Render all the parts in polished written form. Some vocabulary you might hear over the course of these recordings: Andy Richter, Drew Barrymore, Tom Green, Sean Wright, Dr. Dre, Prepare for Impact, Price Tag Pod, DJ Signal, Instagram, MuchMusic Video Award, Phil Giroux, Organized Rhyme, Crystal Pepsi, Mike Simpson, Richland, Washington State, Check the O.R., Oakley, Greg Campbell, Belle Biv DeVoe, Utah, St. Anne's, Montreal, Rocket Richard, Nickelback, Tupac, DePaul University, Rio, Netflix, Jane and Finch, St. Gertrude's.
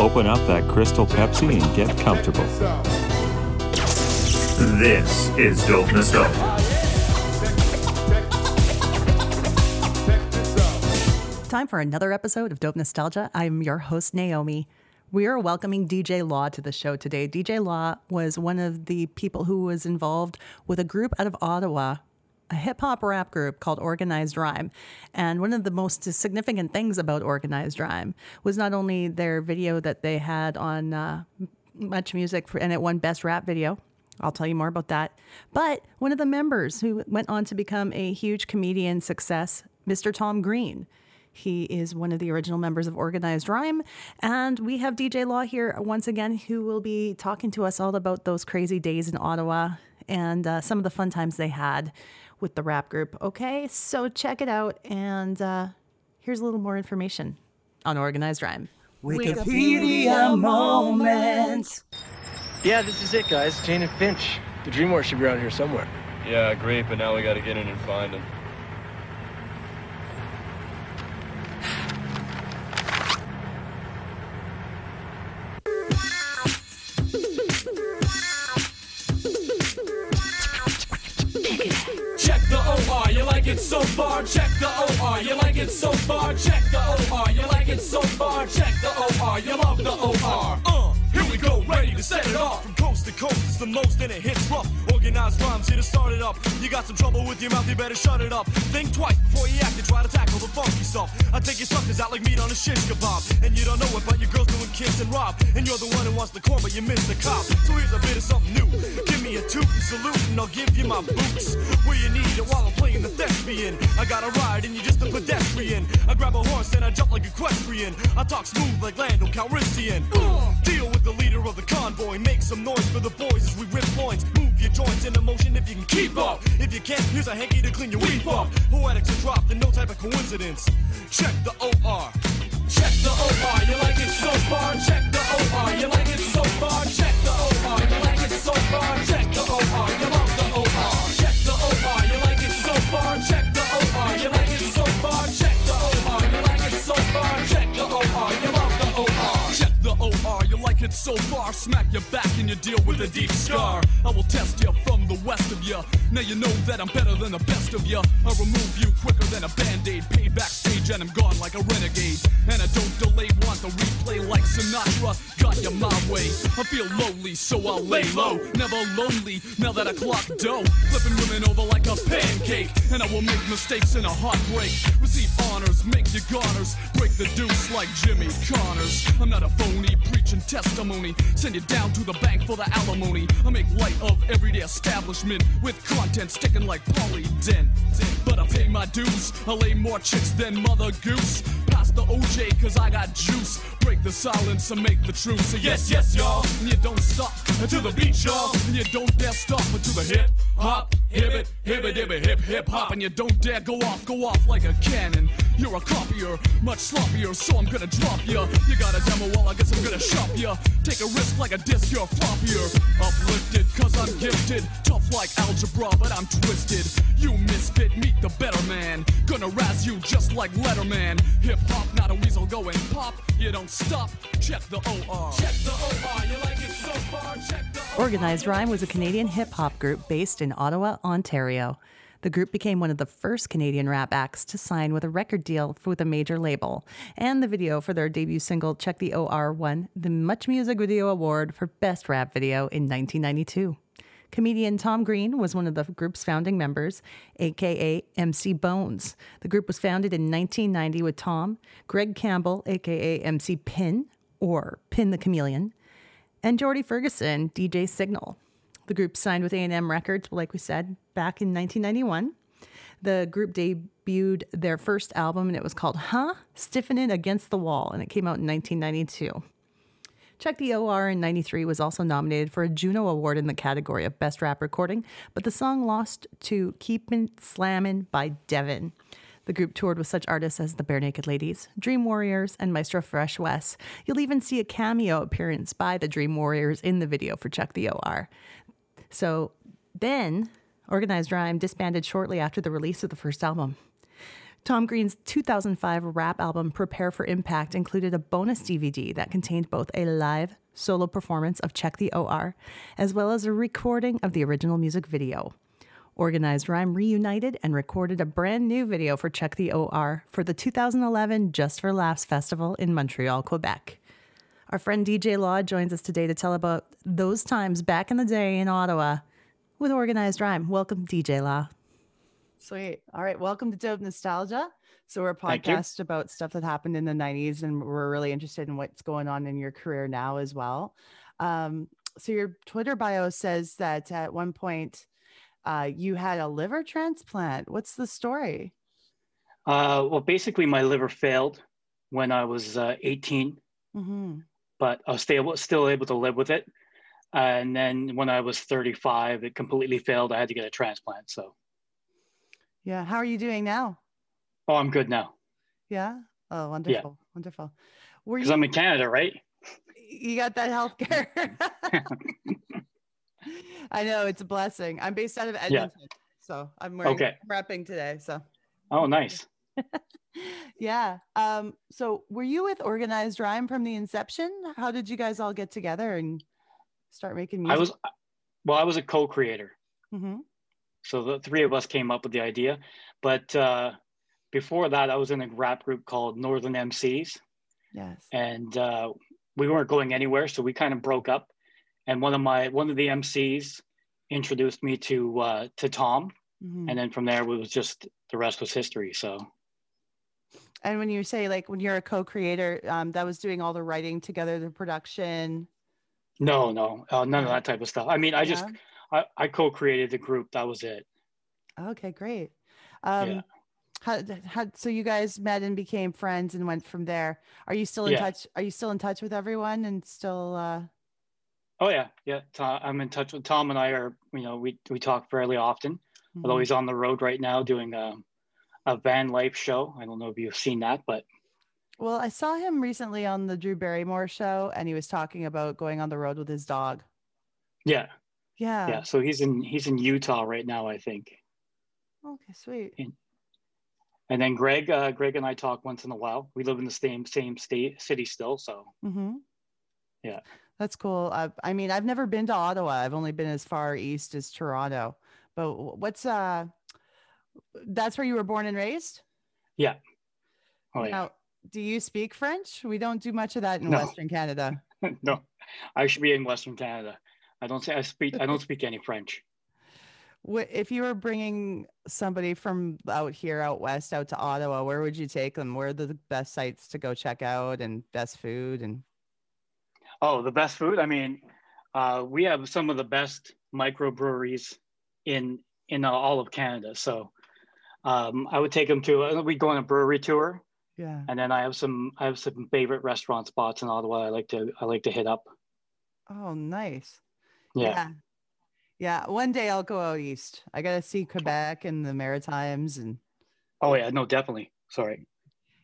Open up that Crystal Pepsi and get comfortable. This is Dopeness Dope. Time for another episode of Dope Nostalgia. I'm your host, Naomi. We're welcoming DJ Law to the show today. DJ Law was one of the people who was involved with a group out of Ottawa, a hip-hop rap group called Organized Rhyme. And one of the most significant things about Organized Rhyme was not only their video that they had on Much Music, and it won Best Rap Video. I'll tell you more about that. But one of the members who went on to become a huge comedian success, Mr. Tom Green. He is one of the original members of Organized Rhyme. And we have DJ Law here once again, who will be talking to us all about those crazy days in Ottawa and some of the fun times they had with the rap group. Okay, so check it out, and here's a little more information on Organized Rhyme. Wikipedia moment. Yeah, this is it, guys. Jane and Finch. The Dream Warriors should be around here somewhere. Yeah, I agree, but now we gotta get in and find them. So far, check the O.R., you like it so far, check the O.R., you like it so far, check the O.R., you love the O.R. Here we go, ready to set it off. From coast to coast, it's the most and it hits rough. Organized Rhymes here to start it up. You got some trouble with your mouth, you better shut it up. Think twice before you act and try to tackle the funky stuff. I take your suckers out like meat on a shish kebab. And you don't know it, but your girl's doing kiss and rob. And you're the one who wants the corn, but you miss the cop. So here's a bit of something new. Give me a toot and salute, and I'll give you my boots. Where you need it while I'm playing the thespian. I got a ride and you're just a pedestrian. I grab a horse and I jump like equestrian. I talk smooth like Lando Calrissian. Deal with the leader of the convoy. Make some noise for the boys as we rip loins. Move your joints into motion if you can keep up. If you can't, here's a hanky to clean your weep up. Poetics are dropped and no type of coincidence. Check the O.R. Check the O.R. You like it so far. Check the O.R. You like it so far. Check the O.R. You like it so far. Check the O.R. You love the O.R. Check the O.R. You like it so far. Check the O.R. You like it so far. Check the O.R. You like it so far. Check the O.R. You love the O.R. Check the O.R. You like it so far. Smack your back and you deal with a deep scar. I will test you from the west of you. Now you know that I'm better than the best of you. I'll remove you quicker than a band-aid. Paid backstage and I'm gone like a renegade. And I don't delay, want the replay like Sinatra. Got you my way. I feel lonely, so I'll lay low. Never lonely, now that I clock dough. Flipping women over like a pancake. And I will make mistakes in a heartbreak. Receive honors, make your garners. Break the deuce like Jimmy Connors. I'm not a phony, preaching testimony. Send you down to the bank for the alimony. I make light of everyday establishment with content sticking like Polydent. But I pay my dues. I lay more chicks than Mother Goose. Pass the OJ cause I got juice. Break the silence and make the truth. So yes, yes, y'all. And you don't stop until the beat, y'all. And you don't dare stop until the hip hop. Hip it, hip it, hip it, hip hip hop. And you don't dare go off like a cannon. You're a copier, much sloppier, so I'm gonna drop ya. You got a demo, well I guess I'm gonna shop ya. Take a risk like a disc, you're floppier. Uplifted, cause I'm gifted. Tough like algebra, but I'm twisted. You misfit, meet the better man. Gonna razz you just like Letterman. Hip-hop, not a weasel, going pop. You don't stop, check the O.R. Check the O.R., you like it so far, check the O.R. Organized Rhyme was a Canadian hip-hop group based in Ottawa, Ontario. The group became one of the first Canadian rap acts to sign with a record deal with a major label. And the video for their debut single, Check the O.R., won the MuchMusic Video Award for Best Rap Video in 1992. Comedian Tom Green was one of the group's founding members, a.k.a. MC Bones. The group was founded in 1990 with Tom, Greg Campbell, a.k.a. MC Pin, or Pin the Chameleon, and Jordy Ferguson, DJ Signal. The group signed with A&M Records, like we said, back in 1991. The group debuted their first album, and it was called Stiffin' It Against the Wall, and it came out in 1992. Check the O.R. in 93 was also nominated for a Juno Award in the category of Best Rap Recording, but the song lost to Keepin' Slammin' by Devin. The group toured with such artists as the Bare Naked Ladies, Dream Warriors, and Maestro Fresh West. You'll even see a cameo appearance by the Dream Warriors in the video for Check the O.R. So then, Organized Rhyme disbanded shortly after the release of the first album. Tom Green's 2005 rap album Prepare for Impact included a bonus DVD that contained both a live solo performance of Check the O.R. as well as a recording of the original music video. Organized Rhyme reunited and recorded a brand new video for Check the O.R. for the 2011 Just for Laughs Festival in Montreal, Quebec. Our friend DJ Law joins us today to tell about those times back in the day in Ottawa with Organized Rhyme. Welcome, DJ Law. Sweet. All right. Welcome to Dope Nostalgia. So we're a podcast about stuff that happened in the 90s, and we're really interested in what's going on in your career now as well. So your Twitter bio says that at one point you had a liver transplant. What's the story? Well, basically my liver failed when I was 18, mm-hmm. but I was still able to live with it. And then when I was 35, it completely failed. I had to get a transplant. So. Yeah. How are you doing now? Oh, I'm good now. Yeah. Oh, wonderful. Yeah. Wonderful. Because I'm in Canada, right? You got that healthcare. I know, it's a blessing. I'm based out of Edmonton, so I'm wearing prepping today. So. Oh, nice. Yeah. So were you with Organized Rhyme from the inception? How did you guys all get together and start making music? I was a co-creator. Mm-hmm. So the three of us came up with the idea. But before that, I was in a rap group called Northern MCs. Yes. And we weren't going anywhere, so we kind of broke up. And one of the MCs introduced me to Tom. Mm-hmm. And then from there, it was just the rest was history. So. And when you say like when you're a co-creator, that was doing all the writing together, the production. No, none of that type of stuff. I mean, I co-created the group. That was it. Okay, great. So you guys met and became friends and went from there. Are you still in touch? Are you still in touch with everyone and still? Oh yeah. Yeah. I'm in touch with Tom, and I are, we talk fairly often, mm-hmm. although he's on the road right now doing a van life show. I don't know if you've seen that, but. Well, I saw him recently on the Drew Barrymore show, and he was talking about going on the road with his dog. Yeah. Yeah. Yeah. So he's in Utah right now, I think. Okay, sweet. And then Greg and I talk once in a while. We live in the same state city still. So mm-hmm. yeah. That's cool. I mean, I've never been to Ottawa. I've only been as far east as Toronto, but that's where you were born and raised? Yeah. Oh yeah. Now, do you speak French? We don't do much of that in Western Canada. No, I should be in Western Canada. I don't speak any French. If you were bringing somebody from out west, out to Ottawa, where would you take them? Where are the best sites to go check out and best food? And the best food? I mean, we have some of the best microbreweries in all of Canada. So I would take them we go on a brewery tour. Yeah. And then I have some favorite restaurant spots in Ottawa I like to hit up. Oh, nice. Yeah. One day I'll go out east. I got to see Quebec and the Maritimes and. Oh yeah, no, definitely. Sorry.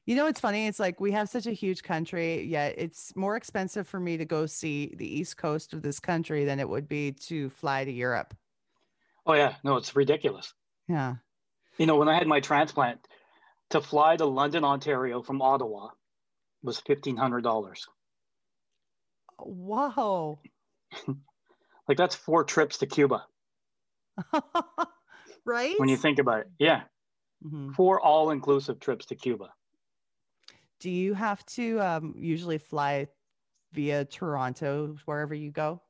You know, it's funny. It's like, we have such a huge country, yet it's more expensive for me to go see the East Coast of this country than it would be to fly to Europe. Oh yeah. No, it's ridiculous. Yeah. When I had my transplant, to fly to London, Ontario from Ottawa was $1,500. Whoa. Like that's 4 trips to Cuba. Right? When you think about it. Yeah. Mm-hmm. 4 all-inclusive trips to Cuba. Do you have to usually fly via Toronto wherever you go?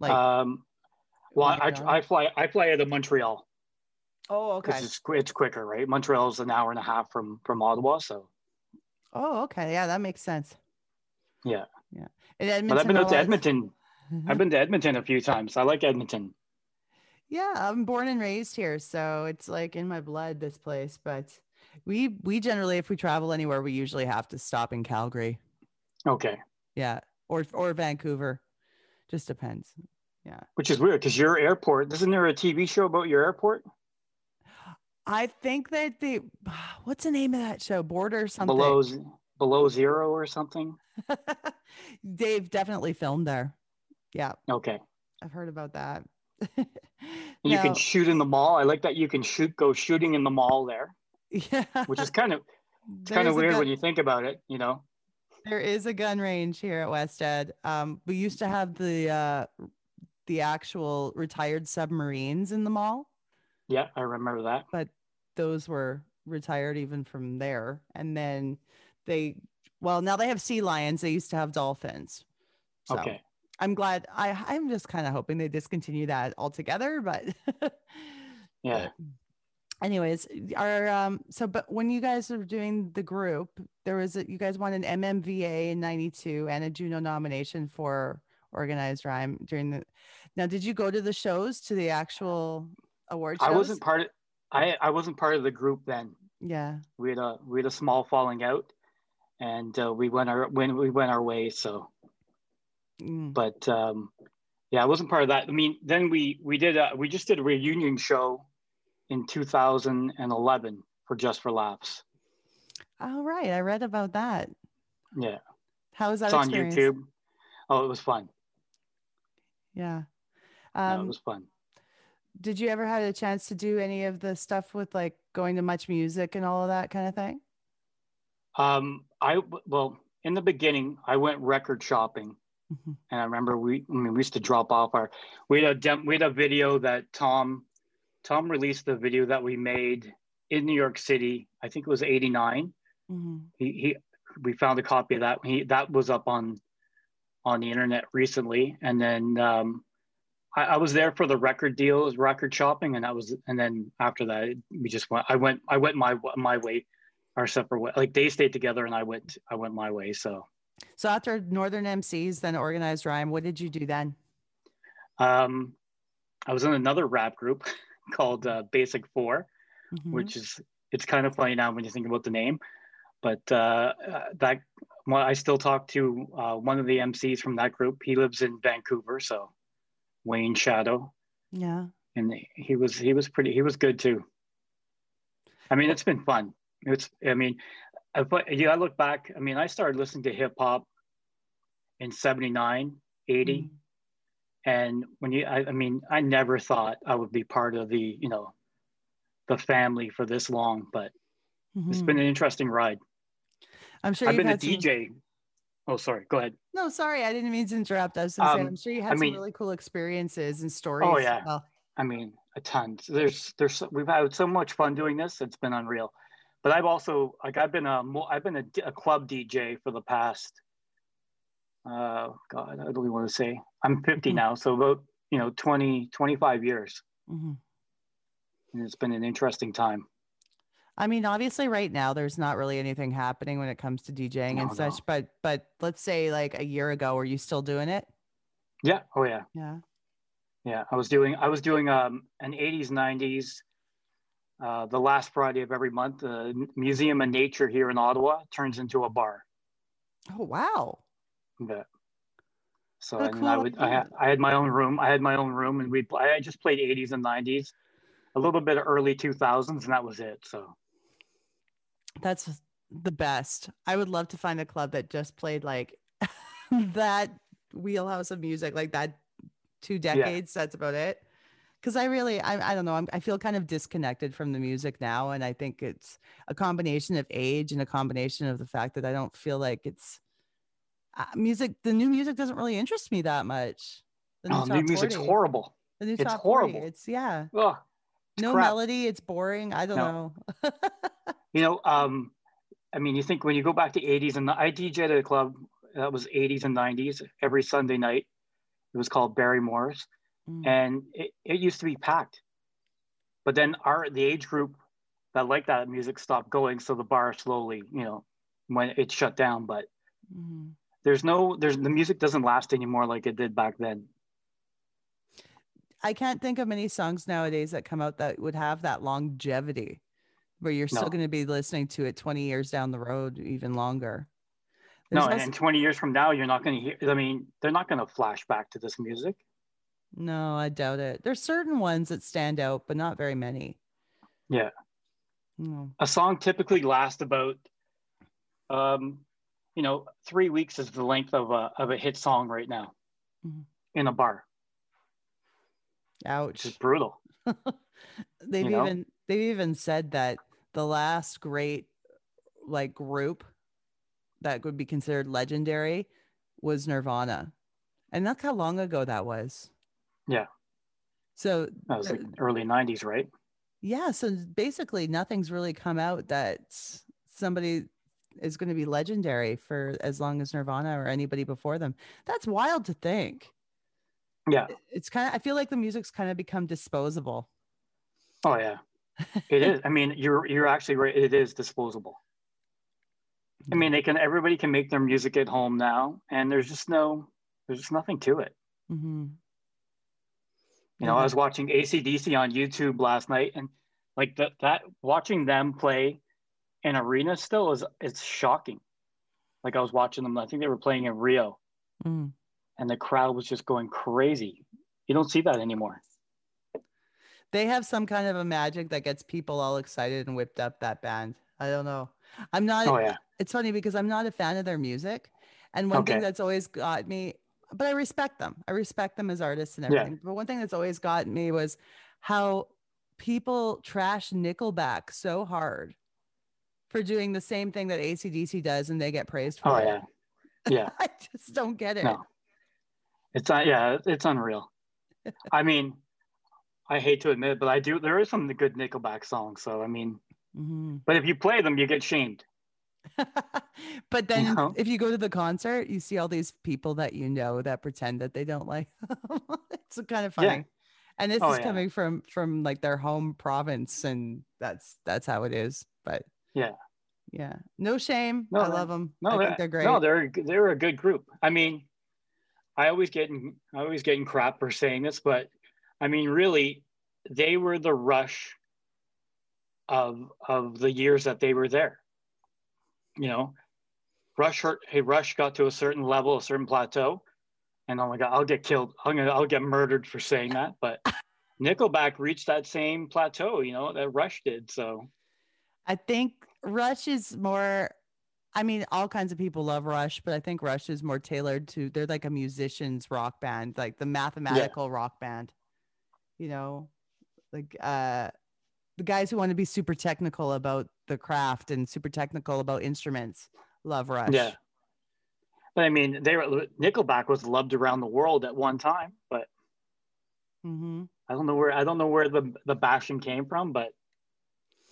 Like I fly out of Montreal. Oh, okay. It's quicker, right? Montreal is an hour and a half from Ottawa, so. Oh, okay. Yeah, that makes sense. Yeah. Yeah. But I've been out to Edmonton. I've been to Edmonton a few times. I like Edmonton. Yeah, I'm born and raised here, so it's like in my blood, this place. But we generally, if we travel anywhere, we usually have to stop in Calgary. Okay. Yeah, or Vancouver. Just depends. Yeah. Which is weird because your airport, isn't there a TV show about your airport? I think that what's the name of that show? Border something. Below Zero or something. Dave definitely filmed there. Yeah. Okay. I've heard about that. You can shoot in the mall. I like that you can go shooting in the mall there. Yeah. Which is kind of weird when you think about it, you know. There is a gun range here at West Ed. We used to have the actual retired submarines in the mall. Yeah, I remember that. But those were retired even from there. And then now they have sea lions. They used to have dolphins. So okay. I'm glad. I'm just kind of hoping they discontinue that altogether. But yeah. Anyways, but when you guys were doing the group, you guys won an MMVA in '92 and a Juno nomination for Organized Rhyme now, did you go to the shows, to the actual award shows? I wasn't part of the group then. Yeah. We had a small falling out and we went our way. So, but yeah, I wasn't part of that. I mean, then we just did a reunion show in 2011 for Just for Laughs. All right, I read about that. Yeah. How was that? It's on YouTube. Oh, it was fun. Yeah. It was fun. Did you ever have a chance to do any of the stuff with like going to Much Music and all of that kind of thing? In the beginning, I went record shopping, mm-hmm. and I remember we used to drop off we had a video that Tom released, the video that we made in New York City. I think it was '89. Mm-hmm. We found a copy of that. That was up on the internet recently. And then I was there for the record deals, record shopping, and then after that we just went. I went my way, our separate way. Like they stayed together, and I went my way. So after Northern MCs, then Organized Rhyme. What did you do then? I was in another rap group called Basic Four, mm-hmm. which is, it's kind of funny now when you think about the name, but I still talk to one of the MCs from that group. He lives in Vancouver, so Wayne Shadow. Yeah, and he was good too. I mean, it's been fun. I look back. I mean, I started listening to hip hop in '79, '80. Mm-hmm. And I never thought I would be part of the family for this long, but mm-hmm. it's been an interesting ride. I'm sure I've been a DJ. Oh, sorry. Go ahead. No, sorry. I didn't mean to interrupt. I was going to say, I'm sure you had some really cool experiences and stories. Oh yeah. Well, I mean, a ton. We've had so much fun doing this. It's been unreal. But I've also, like, I've been a club DJ for the past, God, I don't want to say. I'm 50 mm-hmm. now, so about 25 years. Mm-hmm. And it's been an interesting time. I mean, obviously right now there's not really anything happening when it comes to DJing such, but let's say like a year ago, are you still doing it? Yeah. Oh yeah. Yeah. Yeah. I was doing an 80s, 90s, the last Friday of every month. The Museum of Nature here in Ottawa turns into a bar. Oh wow. Yeah. So and cool. I had my own room and I just played 80s and 90s, a little bit of early 2000s, and that was it. So that's the best. I would love to find a club that just played like that wheelhouse of music, like that 2 decades. Yeah. That's about it. Because I don't know. I feel kind of disconnected from the music now. And I think it's a combination of age and a combination of the fact that I don't feel like it's, music, the new music doesn't really interest me that much. The new music's horrible. The new it's horrible. 40. It's yeah. Ugh, it's no crap. Melody. It's boring. I don't know. I mean, you think when you go back to 80s, and I DJed at a club that was 80s and 90s every Sunday night. It was called Barrymore's, and it used to be packed. But then the age group that liked that music stopped going, so the bar slowly, when it shut down, but. Mm-hmm. The music doesn't last anymore like it did back then. I can't think of many songs nowadays that come out that would have that longevity where you're still going to be listening to it 20 years down the road, even longer. And 20 years from now, you're not going to hear, I mean, they're not going to flash back to this music. No, I doubt it. There's certain ones that stand out, but not very many. Yeah. No. A song typically lasts about, 3 weeks is the length of a hit song right now, mm-hmm. in a bar. Ouch! It's brutal. They've even said that the last great like group that would be considered legendary was Nirvana. And look how long ago that was. Yeah. So that was like early 90s, right? Yeah. So basically nothing's really come out that somebody is going to be legendary for as long as Nirvana or anybody before them. That's wild to think. Yeah. It's kind of, I feel like the music's kind of become disposable. Oh yeah. It is. I mean, you're actually right. It is disposable. I mean, everybody can make their music at home now, and there's just nothing to it. Mm-hmm. You know, I was watching AC/DC on YouTube last night, and like that watching them play in arena still it's shocking. Like I was watching them, I think they were playing in Rio, and the crowd was just going crazy. You don't see that anymore. They have some kind of a magic that gets people all excited and whipped up, that band. I don't know. I'm not, oh, yeah. It's funny because I'm not a fan of their music. And one thing that's always got me, but I respect them. I respect them as artists and everything. Yeah. But one thing that's always gotten me was how people trash Nickelback so hard for doing the same thing that AC/DC does and they get praised for it. Oh, yeah. Yeah. I just don't get it. No. It's unreal. I mean, I hate to admit it, but I do. There is some good Nickelback songs. So, I mean, but if you play them, you get shamed. But then if you go to the concert, you see all these people that you know that pretend that they don't like them. It's kind of funny. Yeah. And this is coming from like their home province, and that's how it is. But yeah, no shame. No, I love them. No, I think they're great. No, they're a good group. I mean, I always get in crap for saying this, but I mean, really, they were the Rush of the years that they were there. You know, Rush got to a certain level, a certain plateau, and oh my God, I'll get killed. I'll get murdered for saying that. But Nickelback reached that same plateau, you know, that Rush did. So I think Rush is more, I mean, all kinds of people love Rush, but I think Rush is more tailored to, they're like a musician's rock band, like the mathematical rock band, you know, like the guys who want to be super technical about the craft and super technical about instruments love Rush. Yeah, but I mean, Nickelback was loved around the world at one time, but I don't know where the bashing came from, but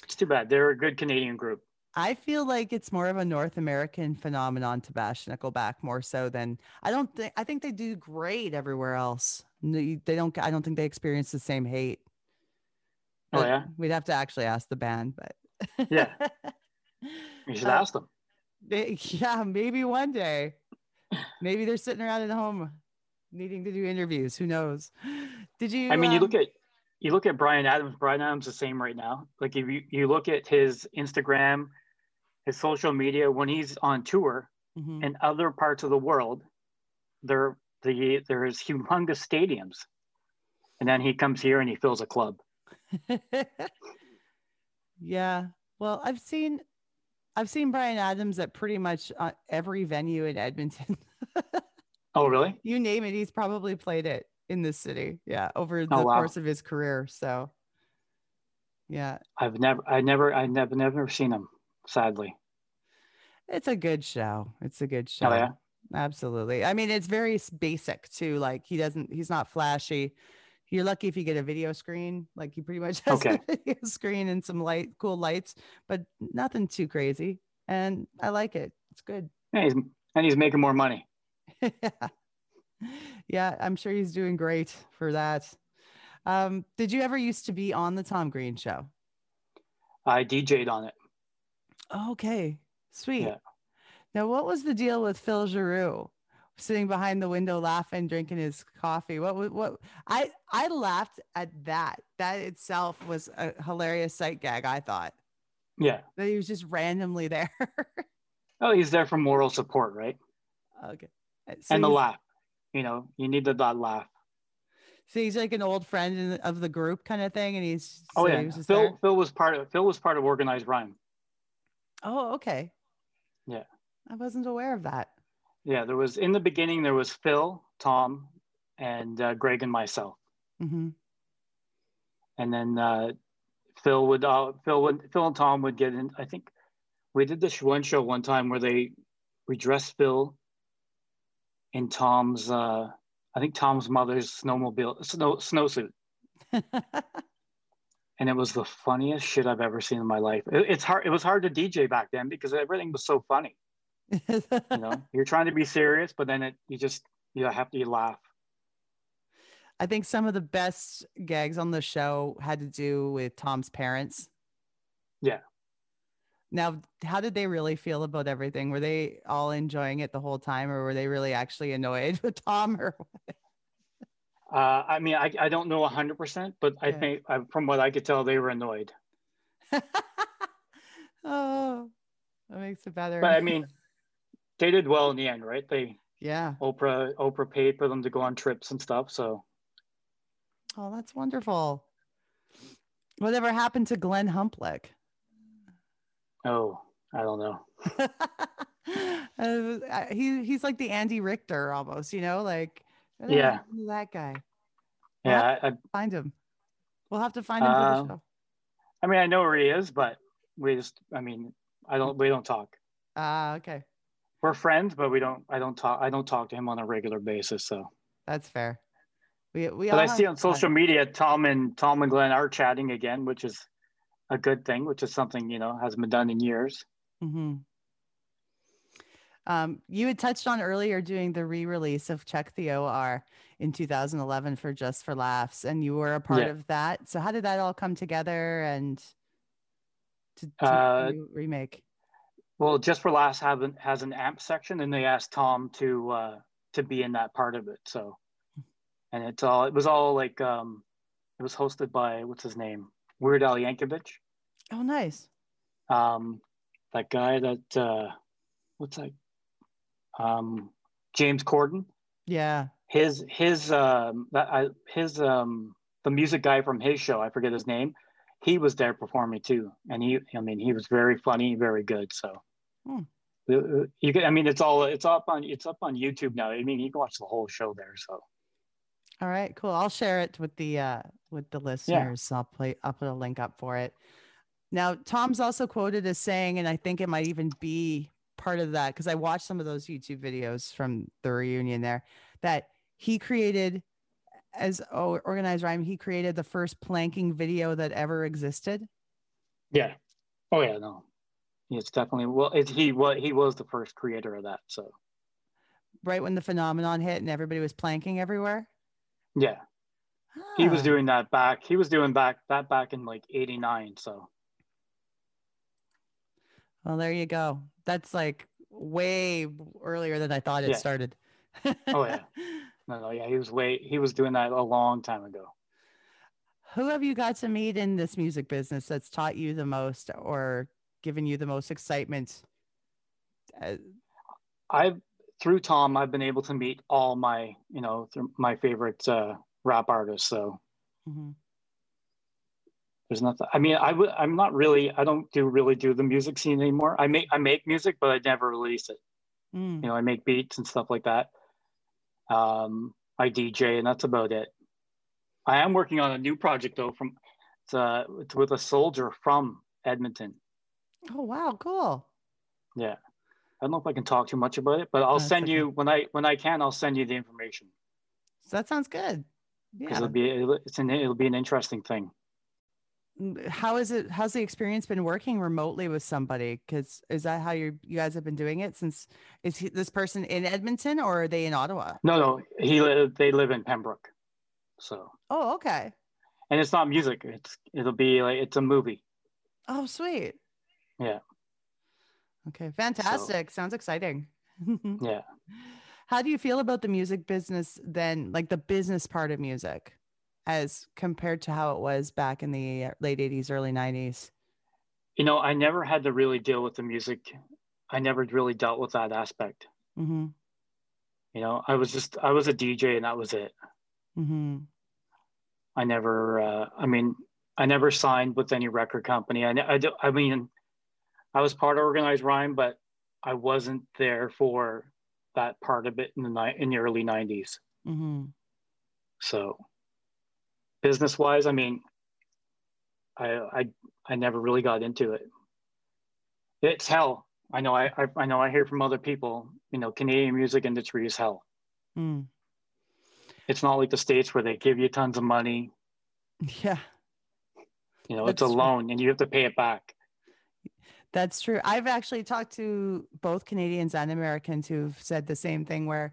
it's too bad. They're a good Canadian group. I feel like it's more of a North American phenomenon to bash Nickelback more so than I think they do great everywhere else. I don't think they experience the same hate. Oh yeah, we'd have to actually ask the band, but yeah, you should ask them. Yeah, maybe one day. Maybe they're sitting around at home, needing to do interviews. Who knows? Did you? I mean, you look at Bryan Adams. Bryan Adams is the same right now. Like if you look at his Instagram, his social media when he's on tour in other parts of the world, there's humongous stadiums, and then he comes here and he fills a club. Yeah, well, I've seen Bryan Adams at pretty much every venue in Edmonton. Oh really? You name it, he's probably played it in this city. Yeah, over the course of his career. So yeah, I've never seen him, sadly. It's a good show. Oh, yeah? Absolutely. I mean, it's very basic too. Like he's not flashy. You're lucky if you get a video screen. Like he pretty much has a video screen and some cool lights, but nothing too crazy. And I like it. It's good. Yeah, he's making more money. Yeah, I'm sure he's doing great for that. Did you ever used to be on the Tom Green show? I DJ'd on it. Okay, sweet. Yeah. Now, what was the deal with Phil Giroux? Sitting behind the window laughing, drinking his coffee. I laughed at that. That itself was a hilarious sight gag, I thought. Yeah. That he was just randomly there. Oh, he's there for moral support, right? Okay. So and the laugh. You know, you need that laugh. So he's like an old friend of the group kind of thing. And he's he was just there? Phil was part of Organized Rhyme. Oh, okay. Yeah. I wasn't aware of that. Yeah, in the beginning there was Phil, Tom, and Greg and myself. And then Phil and Tom would get in. I think we did this one show one time where we dressed Phil in Tom's I think Tom's mother's snowsuit. And it was the funniest shit I've ever seen in my life. It was hard to DJ back then because everything was so funny. You know, you're trying to be serious, but then you laugh. I think some of the best gags on the show had to do with Tom's parents. Yeah. Now, how did they really feel about everything? Were they all enjoying it the whole time, or were they really actually annoyed with Tom or what? I mean, I don't know 100%, but yeah. I think from what I could tell, they were annoyed. Oh, that makes it better. But I mean, they did well in the end, right? Oprah paid for them to go on trips and stuff. So. Oh, that's wonderful. Whatever happened to Glenn Humpleck? Oh, I don't know. He's like the Andy Richter almost, you know, like. Yeah, that guy. Yeah, find him. We'll have to find him for the show. I mean, I know where he is, but we don't talk. Okay. We're friends, but I don't talk to him on a regular basis, so. That's fair. But I see on social media Tom and Glenn are chatting again, which is a good thing, which is something, you know, hasn't been done in years. Mm-hmm. You had touched on earlier doing the re-release of Check the O.R. in 2011 for Just for Laughs, and you were a part of that. So how did that all come together and to remake? Well, Just for Laughs has an amp section, and they asked Tom to be in that part of it. So, and it was hosted by what's his name, Weird Al Yankovic. Oh, nice. That guy that what's that? James Corden. Yeah. His the music guy from his show, I forget his name, he was there performing too. And he was very funny, very good. So it's up on YouTube now. I mean, you can watch the whole show there. So. All right, cool. I'll share it with the listeners. Yeah. I'll put a link up for it. Now, Tom's also quoted as saying, and I think it might even be part of that, because I watched some of those YouTube videos from the reunion there, that he created as Organized Rhyme. He created the first planking video that ever existed. Yeah. Oh yeah, no. It's definitely he was the first creator of that. So right when the phenomenon hit and everybody was planking everywhere. Yeah. Huh. He was doing that back. He was doing back in like 89. So. Well, there you go. That's like way earlier than I thought it started. Oh yeah. No, yeah. He was doing that a long time ago. Who have you got to meet in this music business that's taught you the most or given you the most excitement? Through Tom, I've been able to meet all my, you know, my favorite rap artists. So. Mm-hmm. There's nothing. I mean, I'm not really. I don't do the music scene anymore. I make music, but I never release it. Mm. You know, I make beats and stuff like that. I DJ, and that's about it. I am working on a new project though. It's with a soldier from Edmonton. Oh wow, cool. Yeah, I don't know if I can talk too much about it, but I'll send you when I can. I'll send you the information. So that sounds good. Yeah, it'll be an interesting thing. How's the experience been working remotely with somebody? Because is that how you guys have been doing it since? This person in Edmonton, or are they in Ottawa? No, they live in Pembroke. So. Oh, okay. And it's not music. It's a movie. Oh, sweet. Yeah. Okay. Fantastic. So, sounds exciting. Yeah. How do you feel about the music business then, like the business part of music, as compared to how it was back in the late 80s, early 90s? You know, I never had to really deal with the music. I never really dealt with that aspect. Mm-hmm. You know, I was a DJ and that was it. Mm-hmm. I never signed with any record company. I was part of Organized Rhyme, but I wasn't there for that part of it in the early 90s. Mm-hmm. So business wise, I mean, I never really got into it. It's hell. I know. I know. I hear from other people. You know, Canadian music industry is hell. Mm. It's not like the States where they give you tons of money. Yeah. You know, it's a loan and you have to pay it back. That's true. I've actually talked to both Canadians and Americans who've said the same thing, where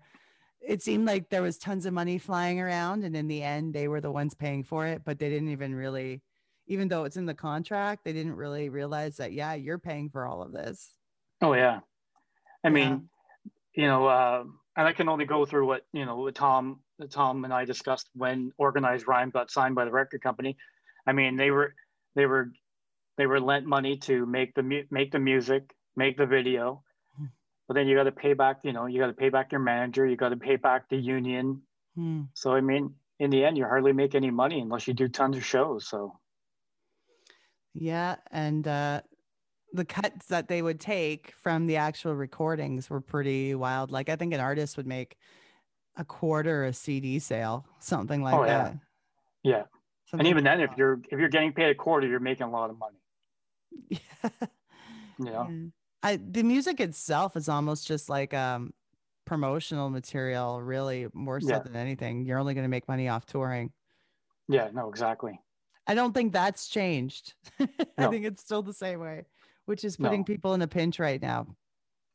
it seemed like there was tons of money flying around, and in the end, they were the ones paying for it, but they didn't even really, even though it's in the contract, they didn't really realize that, yeah, you're paying for all of this. Oh, yeah. I mean, you know, and I can only go through what, you know, what Tom and I discussed when Organized Rhyme got signed by the record company. I mean, they were lent money to make the music, make the video, but then you got to pay back, you know, you got to pay back your manager, you got to pay back the union. Hmm. So, I mean, in the end, you hardly make any money unless you do tons of shows. So. Yeah. And the cuts that they would take from the actual recordings were pretty wild. Like, I think an artist would make a quarter a CD sale, something like that. Yeah. Something, and even then, if you're getting paid a quarter, you're making a lot of money. Yeah. You know? Yeah. The music itself is almost just like promotional material, really, more so than anything. You're only going to make money off touring. Yeah, no, exactly. I don't think that's changed. No. I think it's still the same way, which is putting people in a pinch right now.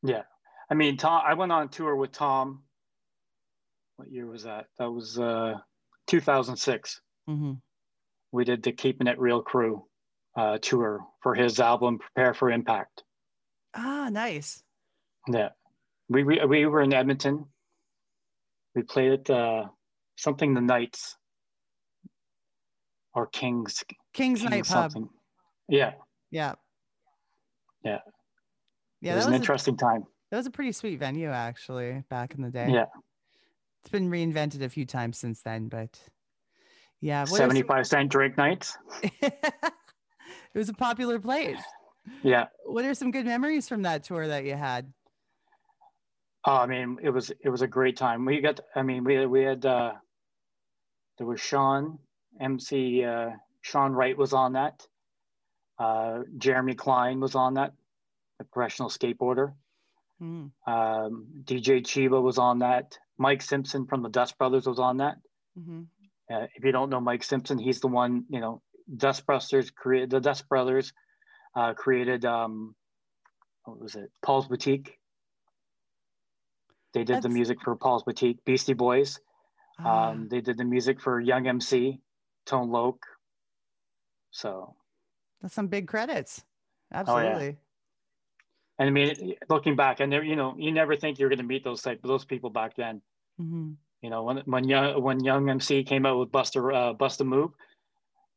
Yeah. I mean, Tom, I went on tour with Tom. What year was that? That was 2006. Mm-hmm. We did the Keeping It Real Crew tour for his album, Prepare for Impact. Ah, nice. Yeah. We were in Edmonton. We played at something, the Knights or King's Night something. Pub. Yeah. Yeah. Yeah. Yeah. It was an interesting time. That was a pretty sweet venue, actually, back in the day. Yeah. It's been reinvented a few times since then, but yeah. 75-cent drink nights. It was a popular place. Yeah. What are some good memories from that tour that you had? Oh, I mean, it was a great time. We got, I mean, we had there was Sean, MC Sean Wright was on that. Jeremy Klein was on that, a professional skateboarder. Mm. DJ Chiba was on that. Mike Simpson from the Dust Brothers was on that. Mm-hmm. If you don't know Mike Simpson, he's the one, you know, the Dust Brothers created, what was it? Paul's Boutique. They did the music for Paul's Boutique, Beastie Boys. They did the music for Young MC, Tone Loc. So. That's some big credits. Absolutely. Oh, yeah. And I mean, looking back, and you know, you never think you're going to meet those people back then. Mm-hmm. You know, when Young MC came out with Bust a Move,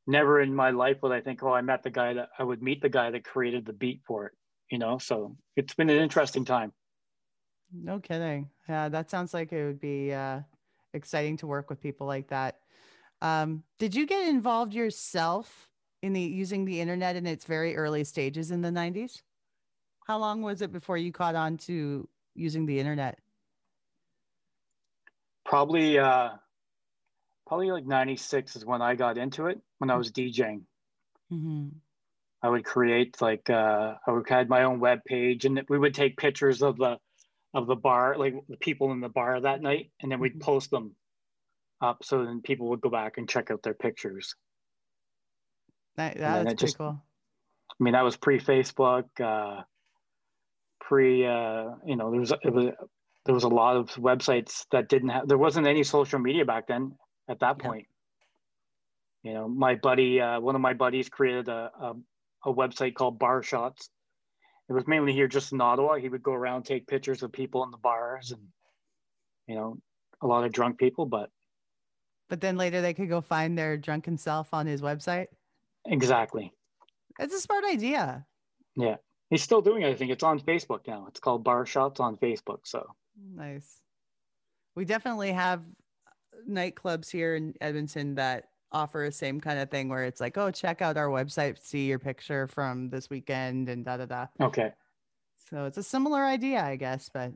never in my life would I think, oh, I would meet the guy that created the beat for it, you know? So it's been an interesting time. No kidding. Yeah. That sounds like it would be exciting to work with people like that. Did you get involved yourself in using the internet in its very early stages in the 90s? How long was it before you caught on to using the internet? Probably like 96 is when I got into it, when I was DJing. Mm-hmm. I would create I had my own web page, and we would take pictures of the bar, like the people in the bar that night, and then we'd post them up so then people would go back and check out their pictures. That's pretty cool. I mean, that was pre-Facebook, you know, there was a lot of websites that there wasn't any social media back then at that point. Yeah. You know, one of my buddies created a website called Bar Shots. It was mainly here just in Ottawa. He would go around, take pictures of people in the bars and, you know, a lot of drunk people, but then later they could go find their drunken self on his website. Exactly. It's a smart idea. Yeah. He's still doing it. I think it's on Facebook now. It's called Bar Shots on Facebook. So nice. We definitely have nightclubs here in Edmonton that offer the same kind of thing, where it's like, oh, check out our website, see your picture from this weekend and da da da. Okay. So it's a similar idea, I guess, but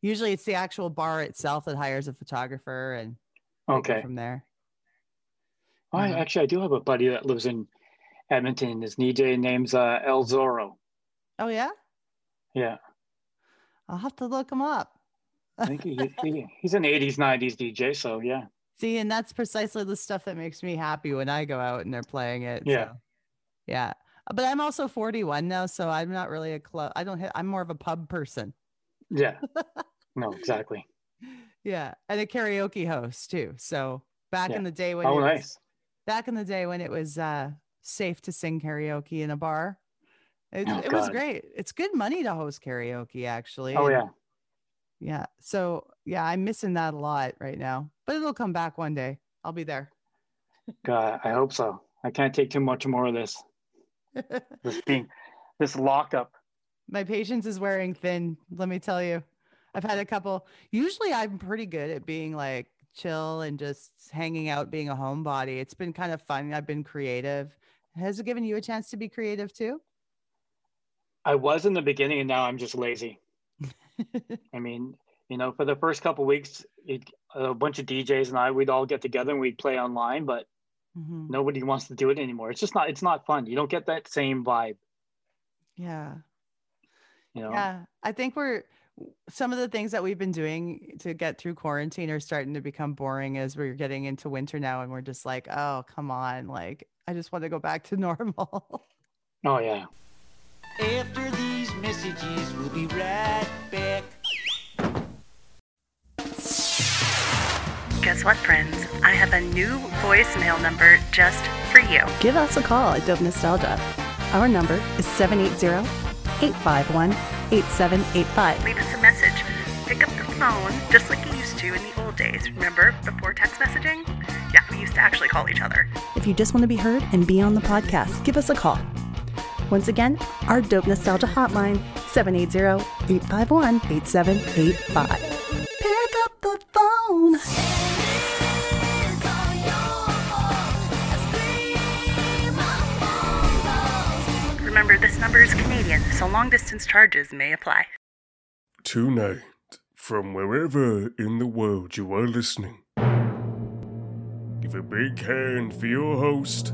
usually it's the actual bar itself that hires a photographer and from there. I do have a buddy that lives in Edmonton. His DJ name's El Zorro. Oh, yeah? Yeah. I'll have to look him up. I think he's an 80s, 90s DJ, so yeah. See, and that's precisely the stuff that makes me happy when I go out and they're playing it. Yeah. So, yeah. But I'm also 41 now, so I'm not really a club. I'm more of a pub person. Yeah. No, exactly. Yeah. And a karaoke host too. So back in the day when it was safe to sing karaoke in a bar, it was great. It's good money to host karaoke, actually. Oh, yeah. Yeah. So yeah, I'm missing that a lot right now, but it'll come back one day. I'll be there. God, I hope so. I can't take too much more of this. This lockup. My patience is wearing thin. Let me tell you, I've had a couple. Usually I'm pretty good at being like chill and just hanging out, being a homebody. It's been kind of fun. I've been creative. Has it given you a chance to be creative too? I was in the beginning and now I'm just lazy. I mean, you know, for the first couple of weeks, a bunch of DJs and we'd all get together and we'd play online, but nobody wants to do it anymore. It's just not fun. You don't get that same vibe. Yeah. You know? Yeah. I think some of the things that we've been doing to get through quarantine are starting to become boring as we're getting into winter now. And we're just like, oh, come on. Like, I just want to go back to normal. Oh, yeah. After these messages, we'll be right back. Guess what, friends? I have a new voicemail number just for you. Give us a call at Dove Nostalgia. Our number is 780-851-8785. Leave us a message. Pick up the phone just like you used to in the old days. Remember, before text messaging? Yeah, we used to actually call each other. If you just want to be heard and be on the podcast, give us a call. Once again, our Dope Nostalgia hotline, 780-851-8785. Pick up the phone. Remember, this number is Canadian, so long-distance charges may apply. Tonight, from wherever in the world you are listening, give a big hand for your host...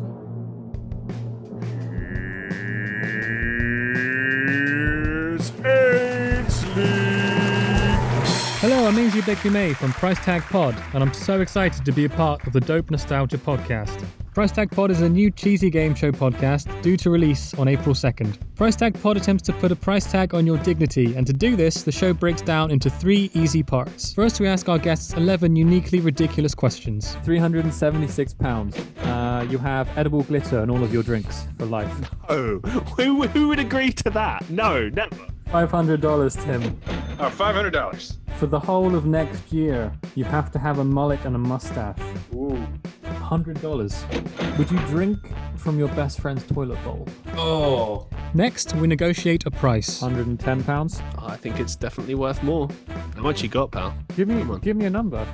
Hello, I'm Ainsley Beckley-May from Price Tag Pod, and I'm so excited to be a part of the Dope Nostalgia podcast. Price Tag Pod is a new cheesy game show podcast due to release on April 2nd. Price Tag Pod attempts to put a price tag on your dignity, and to do this, the show breaks down into three easy parts. First, we ask our guests 11 uniquely ridiculous questions. £376. You have edible glitter in all of your drinks for life. No, who would agree to that? No, never. $500, Tim. Oh, $500. For the whole of next year, you have to have a mullet and a mustache. Ooh. $100. Would you drink from your best friend's toilet bowl? Oh. Next, we negotiate a price. £110. Oh, I think it's definitely worth more. How much you got, pal? Give me a number.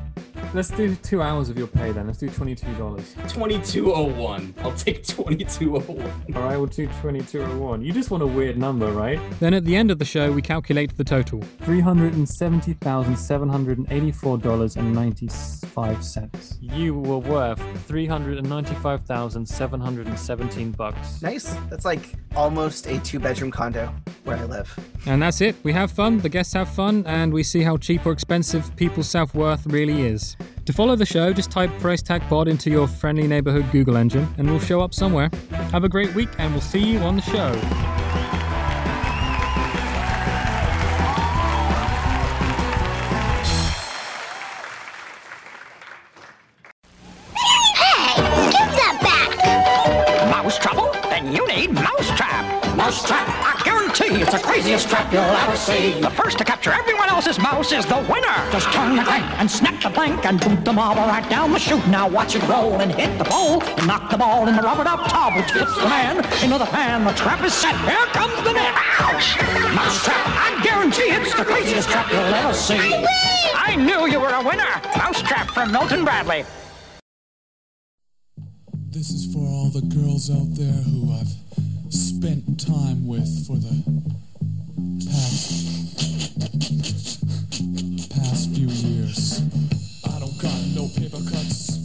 Let's do 2 hours of your pay then. Let's do $22. $22.01. I'll take $22.01. All right, we'll do $22.01. You just want a weird number, right? Then at the end of the show, we calculate the total. $370,784.95. You were worth $395,717. Nice. That's like almost a two-bedroom condo where I live. And that's it. We have fun, the guests have fun, and we see how cheap or expensive people's self-worth really is. To follow the show, just type Price Tag Pod into your friendly neighborhood Google engine and we'll show up somewhere. Have a great week and we'll see you on the show. Hey! Give that back! Mouse trouble? Then you need Mousetrap. Mousetrap, I guarantee it's the craziest trap you'll ever see. The first to capture everyone else's mouse is the winner. Just turn the crank and snap the blank and boot the marble right down the chute. Now watch it roll and hit the bowl and knock the ball in the rubber-duck tub, which fits the man into the pan. The trap is set. Here comes the net. Ouch! Mousetrap, I guarantee it's the craziest trap you'll ever see. I knew you were a winner. Mousetrap from Milton Bradley. This is for all the girls out there who I've spent time with for the past few years. I don't got no paper cuts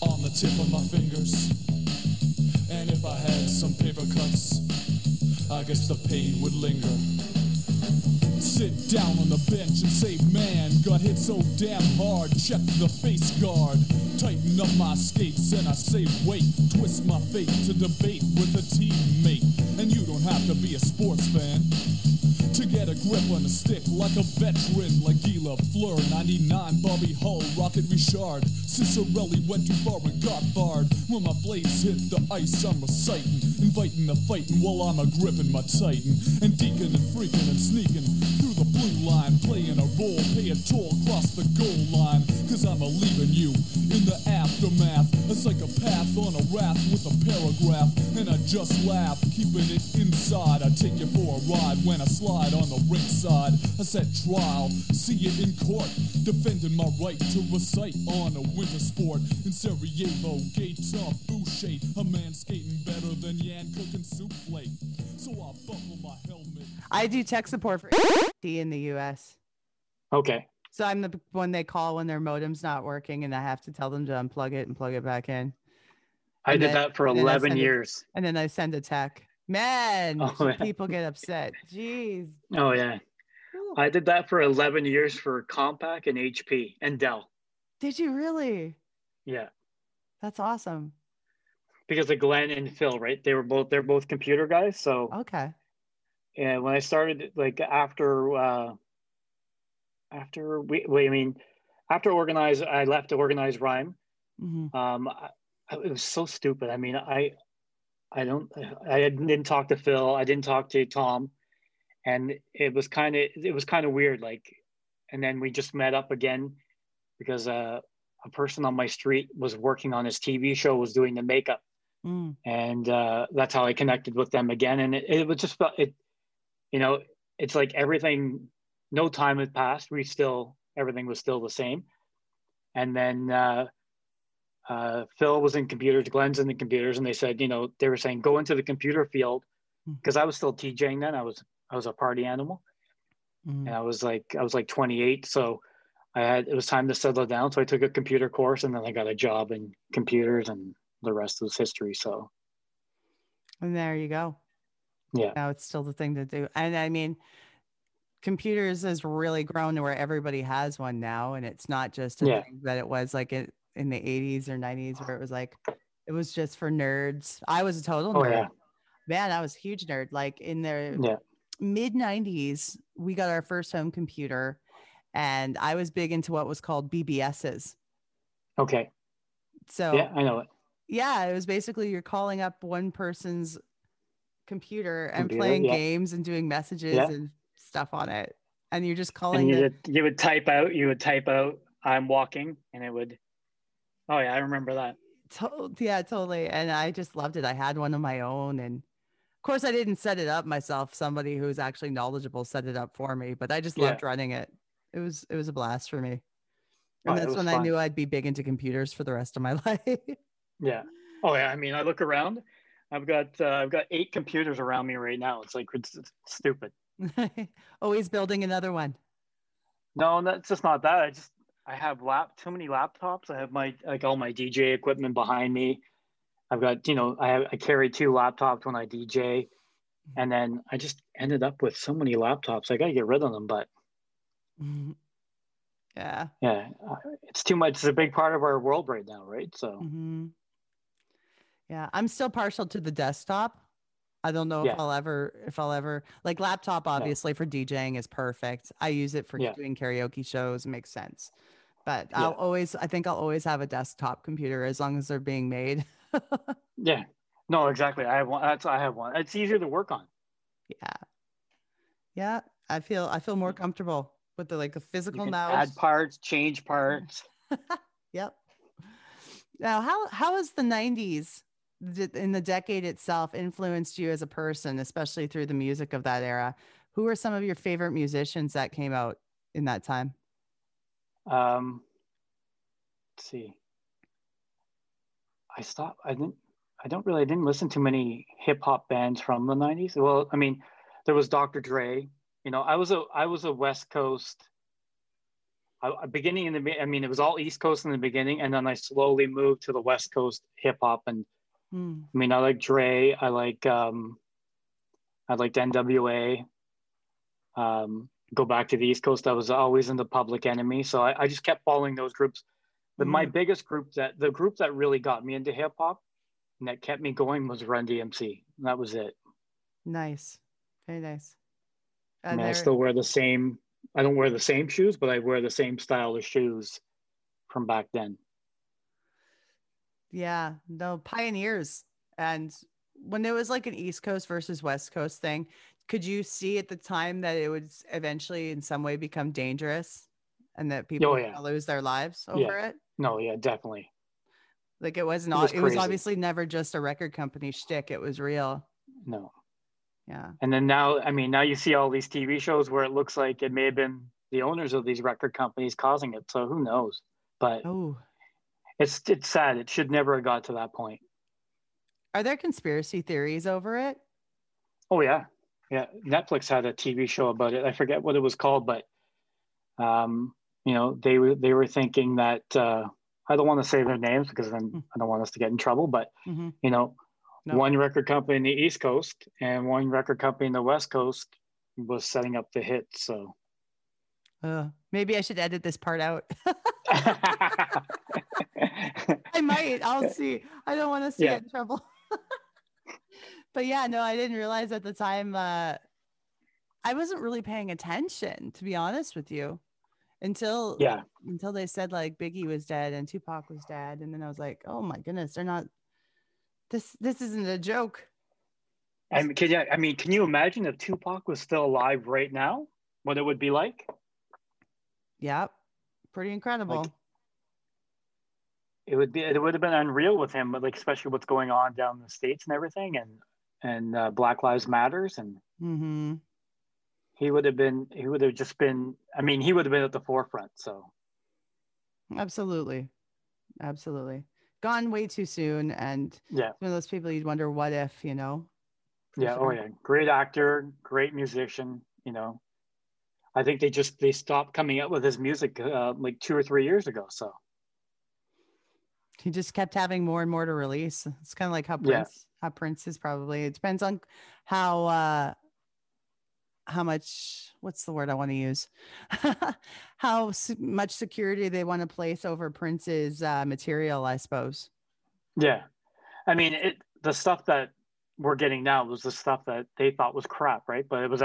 on the tip of my fingers, and if I had I guess the pain would linger. Sit down on the bench and say, man, got hit so damn hard. Check the face guard. Tighten up my skates and I say, wait. Twist my fate to debate with a teammate. And you don't have to be a sports fan to get a grip on a stick like a veteran, like Guy Lafleur, 99, Bobby Hull, Rocket Richard, Cicerelli went too far and got barred. When my blades hit the ice, I'm reciting, inviting the fighting while I'm a-gripping my Titan, and deacon and freaking and sneaking through the blue line, playing a role, pay a toll, cross the goal line, cause I'm a-leaving you in the aftermath, a psychopath on a raft with a paragraph, and I just laugh, keeping it inside. I take you for a ride when I slide on the ringside. I set trial, see it in court, defending my right to recite on a winter sport in Sarajevo, Gator, Boucher, a man skating better than Yan cooking souffle. So I buckle my helmet. I do tech support for AC/DC in the US. Okay. So I'm the one they call when their modem's not working and I have to tell them to unplug it and plug it back in. I did that for 11 years. And then I send a tech. Man, oh, yeah. People get upset. Jeez. Oh, yeah. Ooh. I did that for 11 years for Compaq and HP and Dell. Did you really? Yeah. That's awesome. Because of Glenn and Phil, right? They're both computer guys. So, okay. And when I started, like, after Organized, I left to Organized Rhyme. Mm-hmm. It was so stupid. I mean, I didn't talk to Phil. I didn't talk to Tom, and it was kind of weird. Like, and then we just met up again because a person on my street was working on his TV show, was doing the makeup, and that's how I connected with them again. And it was just it, you know, it's like everything. No time had passed. Everything was still the same. And then Phil was in computers, Glenn's in the computers, and they said, you know, they were saying go into the computer field because I was still TJing then. I was a party animal, and I was like 28, so it was time to settle down. So I took a computer course, and then I got a job in computers, and the rest was history. So, and there you go. Yeah, now it's still the thing to do, and I mean, computers has really grown to where everybody has one now, and it's not just a thing that it was like it. In the 80s or 90s where it was like it was just for nerds. I was a total nerd. Yeah. Man, I was a huge nerd. Like in the mid 90s, we got our first home computer, and I was big into what was called BBSs. Okay. So yeah, I know it. Yeah, it was basically you're calling up one person's computer and playing games and doing messages and stuff on it. And you're just calling it. You would type out I'm walking, and it would. Oh yeah, I remember that. Yeah, totally. And I just loved it. I had one of my own, and of course I didn't set it up myself. Somebody who's actually knowledgeable set it up for me, but I just loved running it. It was a blast for me. And that's when fun. I knew I'd be big into computers for the rest of my life. Yeah. Oh yeah. I mean, I look around. I've got 8 computers around me right now. It's like it's stupid. Always building another one. No, it's just not that. I have too many laptops. I have all my DJ equipment behind me. I've got, you know, I carry 2 laptops when I DJ, and then I just ended up with so many laptops. I got to get rid of them, but yeah, it's too much. It's a big part of our world right now, right? So yeah, I'm still partial to the desktop. I don't know if I'll ever like laptop. Obviously, for DJing is perfect. I use it for doing karaoke shows. It makes sense. But I think I'll always have a desktop computer as long as they're being made. Yeah, no, exactly. I have one. It's easier to work on. Yeah. Yeah. I feel more comfortable with the physical mouse. Add parts, change parts. Yep. Now, how has the 90s in the decade itself influenced you as a person, especially through the music of that era? Who were some of your favorite musicians that came out in that time? Let's see. I didn't listen to many hip hop bands from the 90s. Well, I mean, there was Dr. Dre, you know, I was a West Coast it was all East Coast in the beginning. And then I slowly moved to the West Coast hip hop. And I mean, I like Dre. I like, I'd like to NWA, go back to the East Coast. I was always in the Public Enemy. So I just kept following those groups. But my biggest group, the group that really got me into hip hop and that kept me going was Run DMC. That was it. Nice. Very nice. And I still wear the same, I don't wear the same shoes, but I wear the same style of shoes from back then. Yeah, no, pioneers. And when it was like an East Coast versus West Coast thing, could you see at the time that it would eventually in some way become dangerous and that people lose their lives over it? No, yeah, definitely. Like it wasn't, it was obviously never just a record company shtick. It was real. No. Yeah. And then now, I mean, now you see all these TV shows where it looks like it may have been the owners of these record companies causing it. So who knows? But it's sad. It should never have got to that point. Are there conspiracy theories over it? Oh, yeah. Yeah. Netflix had a TV show about it. I forget what it was called, but, you know, they were thinking that, I don't want to say their names because then I don't want us to get in trouble, but, you know, one record company in the East Coast and one record company in the West Coast was setting up the hit. So maybe I should edit this part out. I might. I'll see. I don't want us to get in trouble. But yeah, no, I didn't realize at the time. I wasn't really paying attention, to be honest with you, until they said like Biggie was dead and Tupac was dead, and then I was like, oh my goodness, they're not. This isn't a joke. Can you imagine if Tupac was still alive right now, what it would be like? Yeah, pretty incredible. Like, it would have been unreal with him, but like especially what's going on down in the States and everything, and Black Lives Matters, and he would have just been. I mean, he would have been at the forefront. So absolutely. Gone way too soon, and one of those people you'd wonder what if, you know. Great actor, great musician, you know. I think they stopped coming out with his music like 2 or 3 years ago, so he just kept having more and more to release. It's kind of like how Prince is. Probably it depends on how much, what's the word I want to use? How much security they want to place over Prince's material, I suppose. Yeah. I mean, the stuff that we're getting now was the stuff that they thought was crap, right? But it was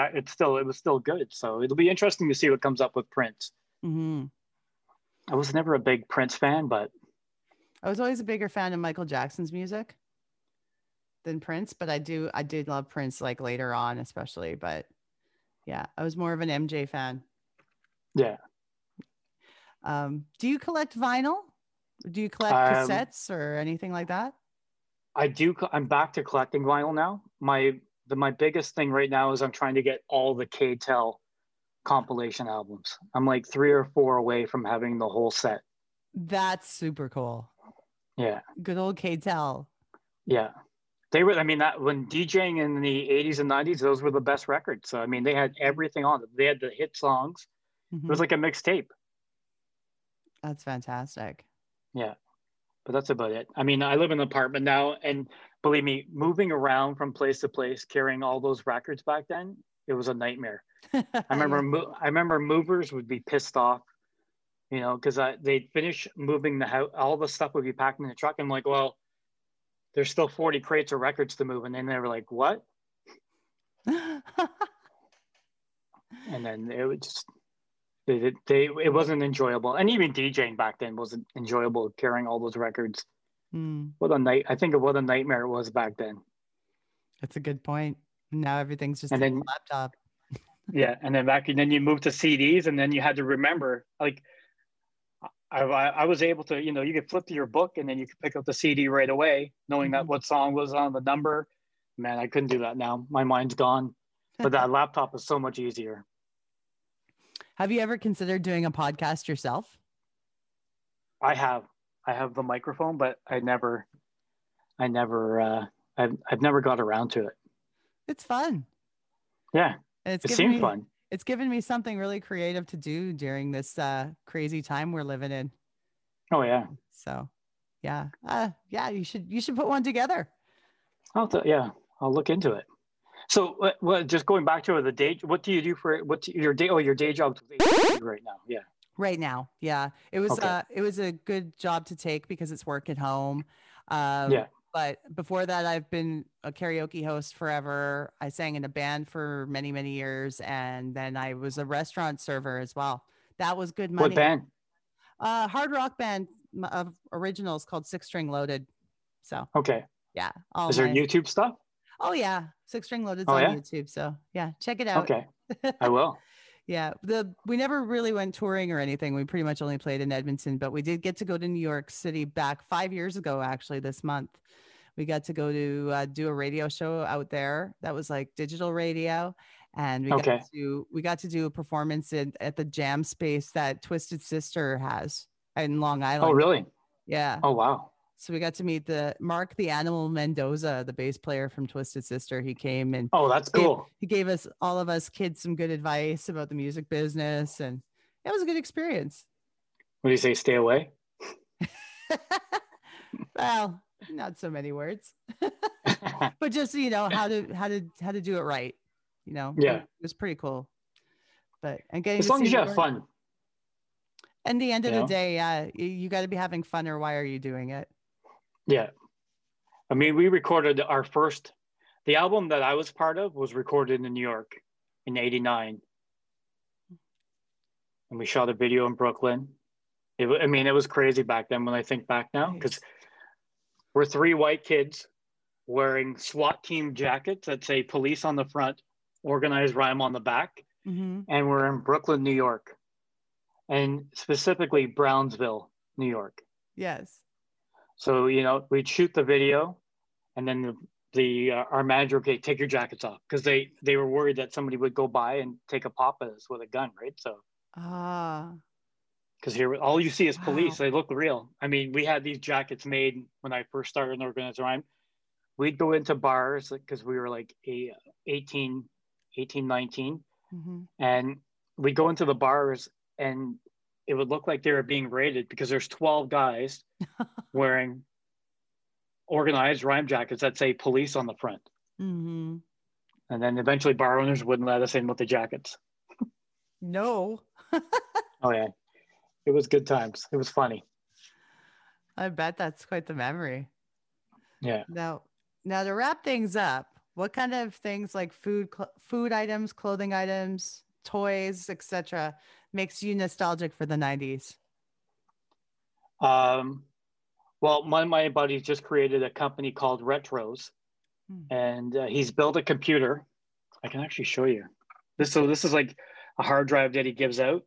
still good. So it'll be interesting to see what comes up with Prince. Mm-hmm. I was never a big Prince fan, but I was always a bigger fan of Michael Jackson's music than Prince, but I did love Prince like later on, especially, but yeah, I was more of an MJ fan. Yeah. Do you collect vinyl? Do you collect cassettes or anything like that? I do. I'm back to collecting vinyl now. My biggest thing right now is I'm trying to get all the KTEL compilation albums. I'm like 3 or 4 away from having the whole set. That's super cool. Yeah. Good old KTEL. Yeah. They were, I mean, that when DJing in the 80s and 90s, those were the best records. So, I mean, they had everything on it. They had the hit songs. It was like a mixtape. That's fantastic. Yeah. But that's about it. I mean, I live in an apartment now. And believe me, moving around from place to place, carrying all those records back then, it was a nightmare. I remember movers would be pissed off, you know, because they'd finish moving the house. All the stuff would be packed in the truck. I'm like, well, there's still 40 crates of records to move. And then they were like, what? And then it would just, it wasn't enjoyable. And even DJing back then wasn't enjoyable, carrying all those records. I think of what a nightmare it was back then. That's a good point. Now everything's just on the laptop. Yeah. And then then you moved to CDs, and then you had to remember, like, I was able to, you know, you could flip through your book and then you could pick up the CD right away, knowing that what song was on the number. Man, I couldn't do that now. My mind's gone. But that laptop is so much easier. Have you ever considered doing a podcast yourself? I have the microphone, but I've never got around to it. It's fun. Yeah. It seemed fun. It's given me something really creative to do during this crazy time we're living in. Oh yeah. So, yeah, you should put one together. I'll look into it. So, well, just going back to the day, what do you do for what's your day? Oh, your day job right now. Yeah. Right now. Yeah. It was, okay. It was a good job to take because it's work at home. Yeah. But before that, I've been a karaoke host forever. I sang in a band for many, many years. And then I was a restaurant server as well. That was good money. What band? Hard rock band of originals called Six String Loaded. So, okay. Yeah. Is there YouTube stuff? Oh, yeah. Six String Loaded's on YouTube. So, yeah, check it out. Okay. I will. Yeah. We never really went touring or anything. We pretty much only played in Edmonton, but we did get to go to New York City back 5 years ago, actually, this month. We got to go to do a radio show out there that was like digital radio. And we got to do a performance at the jam space that Twisted Sister has in Long Island. Oh, really? Yeah. Oh, wow. So we got to meet Mark, the Animal Mendoza, the bass player from Twisted Sister. He came and cool. He gave us, all of us kids, some good advice about the music business, and it was a good experience. What do you say? Stay away. Well, not so many words, but just how to do it right. You know, yeah, it was pretty cool. But and getting as long as you have fun. And the end of the day, yeah, you got to be having fun, or why are you doing it? Yeah. I mean, we recorded the album that I was part of was recorded in New York in 1989. And we shot a video in Brooklyn. It was crazy back then when I think back now, because we're three white kids wearing SWAT team jackets that say police on the front, Organized Rhyme on the back. Mm-hmm. And we're in Brooklyn, New York, and specifically Brownsville, New York. Yes. So, we'd shoot the video, and then our manager would take your jackets off, because they were worried that somebody would go by and take a pop at us with a gun, right? So, because here all you see is police. Wow. They look real. I mean, we had these jackets made when I first started in Organized Rhyme. We'd go into bars because we were like 18, 19. Mm-hmm. And we'd go into the bars, and it would look like they were being raided, because there's 12 guys wearing Organized Rhyme jackets that say police on the front. Mm-hmm. And then eventually bar owners wouldn't let us in with the jackets. No. Oh, yeah. It was good times. It was funny. I bet that's quite the memory. Yeah. Now to wrap things up, what kind of things like food items, clothing items, toys, etc., makes you nostalgic for the 90s? Well, one of my buddies just created a company called Retros, and he's built a computer. I can actually show you this. So this is like a hard drive that he gives out.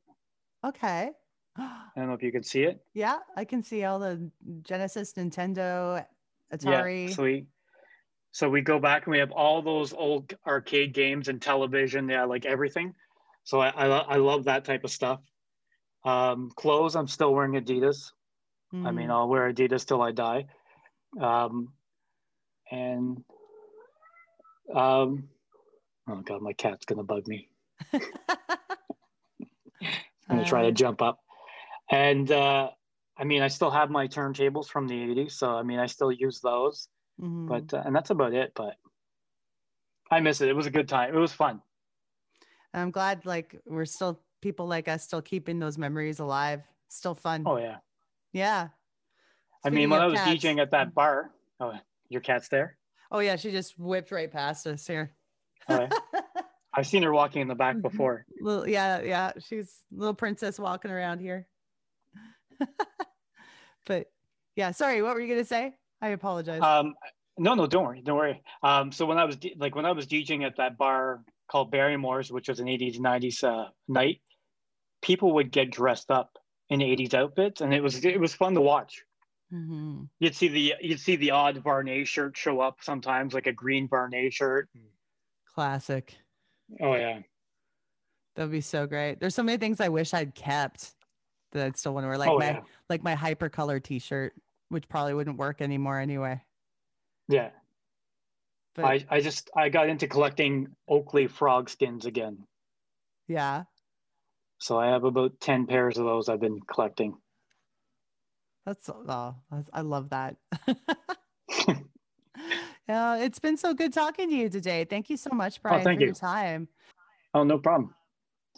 Okay. I don't know if you can see it. Yeah, I can see all the Genesis, Nintendo, Atari. Yeah, sweet. So we go back and we have all those old arcade games and television. Yeah, like everything. So I love that type of stuff. Clothes, I'm still wearing Adidas. Mm-hmm. I mean, I'll wear Adidas till I die. Oh God, my cat's gonna bug me. I'm gonna try to jump up. And I still have my turntables from the 80s. So I still use those. Mm-hmm. But and that's about it. But I miss it. It was a good time. It was fun. I'm glad we're still people like us still keeping those memories alive. Still fun. Oh yeah. Yeah. When I was DJing at that bar, your cat's there? Oh yeah, she just whipped right past us here. Okay. I've seen her walking in the back before. Yeah. She's a little princess walking around here. But yeah, sorry, what were you gonna say? I apologize. No, don't worry. So when I was DJing at that bar called Barrymore's, which was an 80s, 90s night, people would get dressed up in 80s outfits, and it was fun to watch. Mm-hmm. You'd see the odd Varney shirt show up sometimes, like a green Varney shirt. Classic. Oh yeah, that'd be so great. There's so many things I wish I'd kept that I'd still want to wear, my hypercolor T-shirt, which probably wouldn't work anymore anyway. Yeah. But I got into collecting Oakley frog skins again. Yeah. So I have about 10 pairs of those I've been collecting. I love that. It's been so good talking to you today. Thank you so much, Bryan, for your time. Oh, no problem.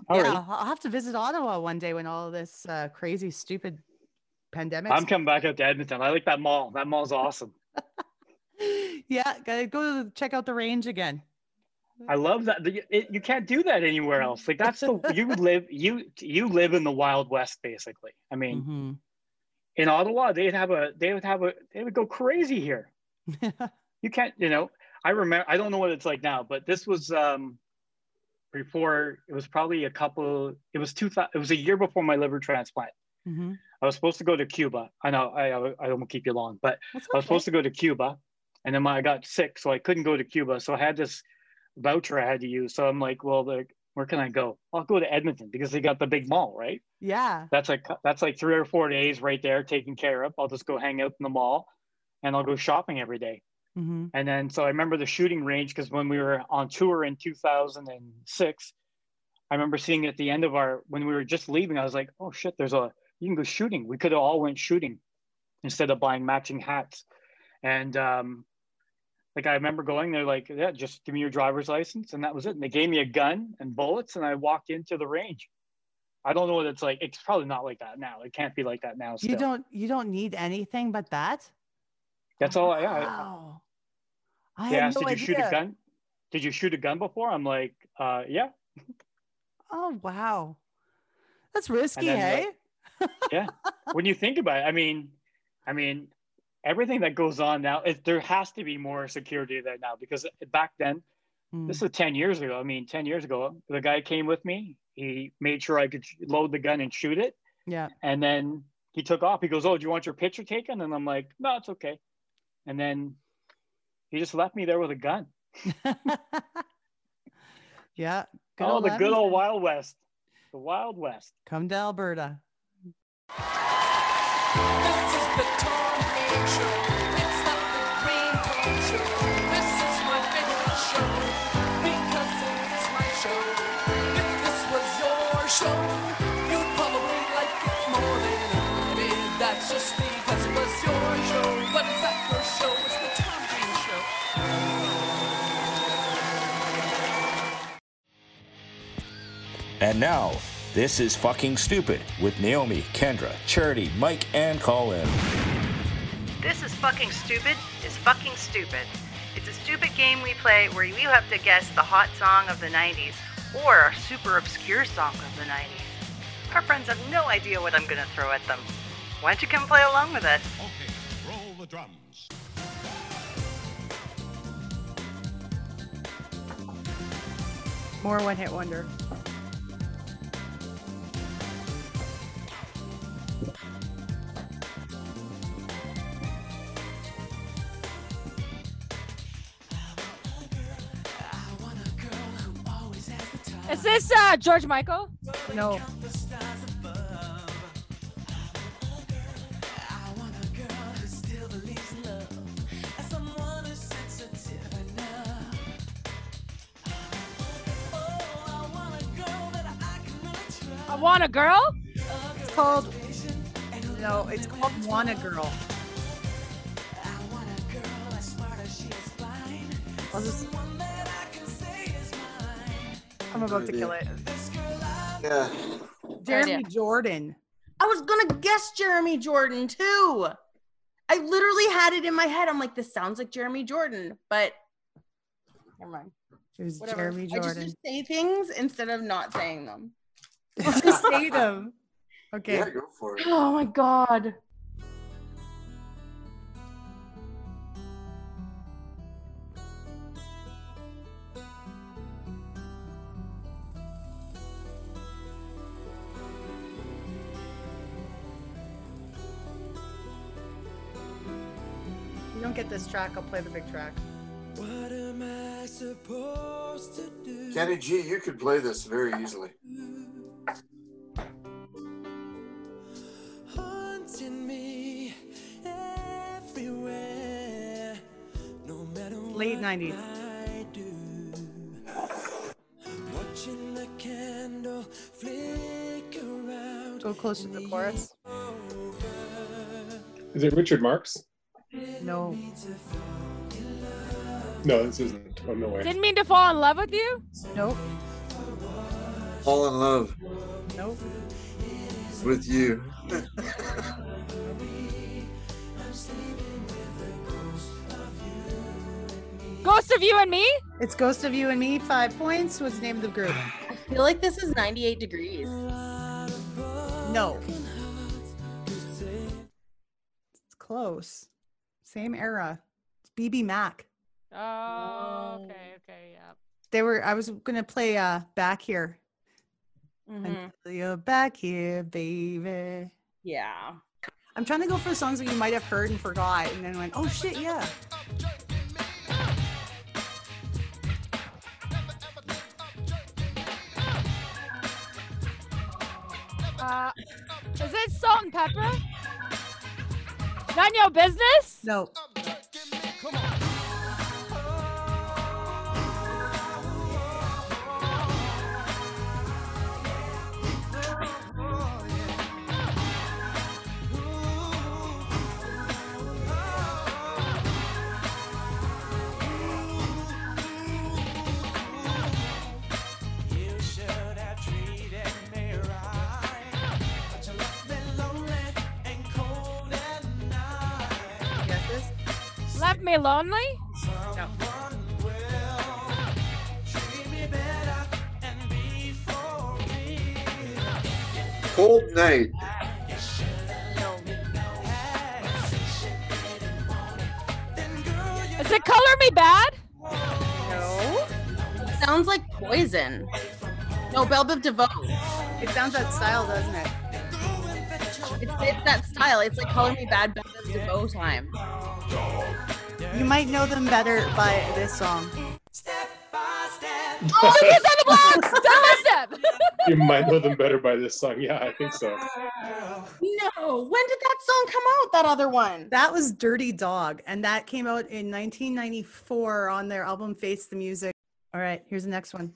All right. I'll have to visit Ottawa one day when all this crazy, stupid pandemic. I'm coming back out to Edmonton. I like that mall. That mall's awesome. Yeah, gotta go check out the range again. I love that. You can't do that anywhere else. Like that's the you live in the Wild West, basically. I mean, in Ottawa, they would go crazy here. You can't, I remember, I don't know what it's like now, but this was before, it was probably a couple, it was a year before my liver transplant. I was supposed to go to Cuba. I know I don't keep you long, but I was supposed to go to Cuba, and then I got sick, so I couldn't go to Cuba. So I had this voucher I had to use. So I'm like, well, where can I go? I'll go to Edmonton because they got the big mall, right? Yeah. That's like 3 or 4 days right there taken care of. I'll just go hang out in the mall, and I'll go shopping every day. And then so I remember the shooting range, because when we were on tour in 2006, I remember seeing at the end of when we were just leaving, I was like, oh shit, you can go shooting. We could have all went shooting instead of buying matching hats. And I remember going, they're like, yeah, just give me your driver's license. And that was it. And they gave me a gun and bullets, and I walked into the range. I don't know what it's like. It's probably not like that now. It can't be like that now. Still. You don't need anything but that. That's all I have. Wow. They asked, did you shoot a gun? Did you shoot a gun before? I'm like, yeah. Oh, wow. That's risky, hey? Yeah, when you think about it, I mean everything that goes on now, there has to be more security there now, because back then, this was 10 years ago, 10 years ago, the guy came with me, he made sure I could load the gun and shoot it, and then he took off. He goes, oh, do you want your picture taken? And I'm like, no, it's okay. And then he just left me there with a gun. Yeah, the good old Wild West. The Wild West. Come to Alberta. This is the Tom Green Show. It's not the Green Tom Show. This is my favorite show, because it is my show. If this was your show, you'd probably like it more than I did. That's just because it was your show. But it's not your show, it's the Tom Green Show. And now, This Is Fucking Stupid with Naomi, Kendra, Charity, Mike, and Colin. This Is Fucking Stupid is fucking stupid. It's a stupid game we play where you have to guess the hot song of the 90s or a super obscure song of the 90s. Our friends have no idea what I'm going to throw at them. Why don't you come play along with us? Okay, roll the drums. More one-hit wonder. Is this George Michael? No. I Want a Girl? It's called... No, it's called Want a Girl. I'm about to kill it. Yeah. Jeremy Jordan. I was going to guess Jeremy Jordan too. I literally had it in my head. I'm like, this sounds like Jeremy Jordan, but never mind. It was Jeremy Jordan. I just say things instead of not saying them. Just say them. Okay. Yeah, go for it. Oh my God. Get this track, I'll play the big track. What am I supposed to do? Kenny G, you could play this very easily. Haunting me everywhere, no matter what. Late 90s. I do. Watching the candle flicker out. Go close to the chorus. Is it Richard Marx? No. No, this isn't. Oh, no way. Didn't mean to fall in love with you? Nope. Fall in love. Nope. With you. Ghost of You and Me? It's Ghost of You and Me. 5 points. What's the name of the group? I feel like this is 98 Degrees. No. It's close. Same era. It's BB Mac. Oh, okay. Okay. Yeah. They were, I was going to play Back Here. Mm-hmm. Until you're back here, baby. Yeah. I'm trying to go for songs that you might have heard and forgot and then went, oh shit, yeah. Is it Salt and Pepper? None Your Business? No. Me Lonely? No. Cold Night. No. Is it Color Me Bad? No. It sounds like Poison. No, Belle Biv DeVoe. It sounds that style, doesn't it? It's that style. It's like Color Me Bad, Belle Biv DeVoe time. You might know them better by this song. Step by step. Oh, he's on the block! Step by step! You might know them better by this song. Yeah, I think so. No. When did that song come out, that other one? That was Dirty Dog, and that came out in 1994 on their album Face the Music. All right, here's the next one.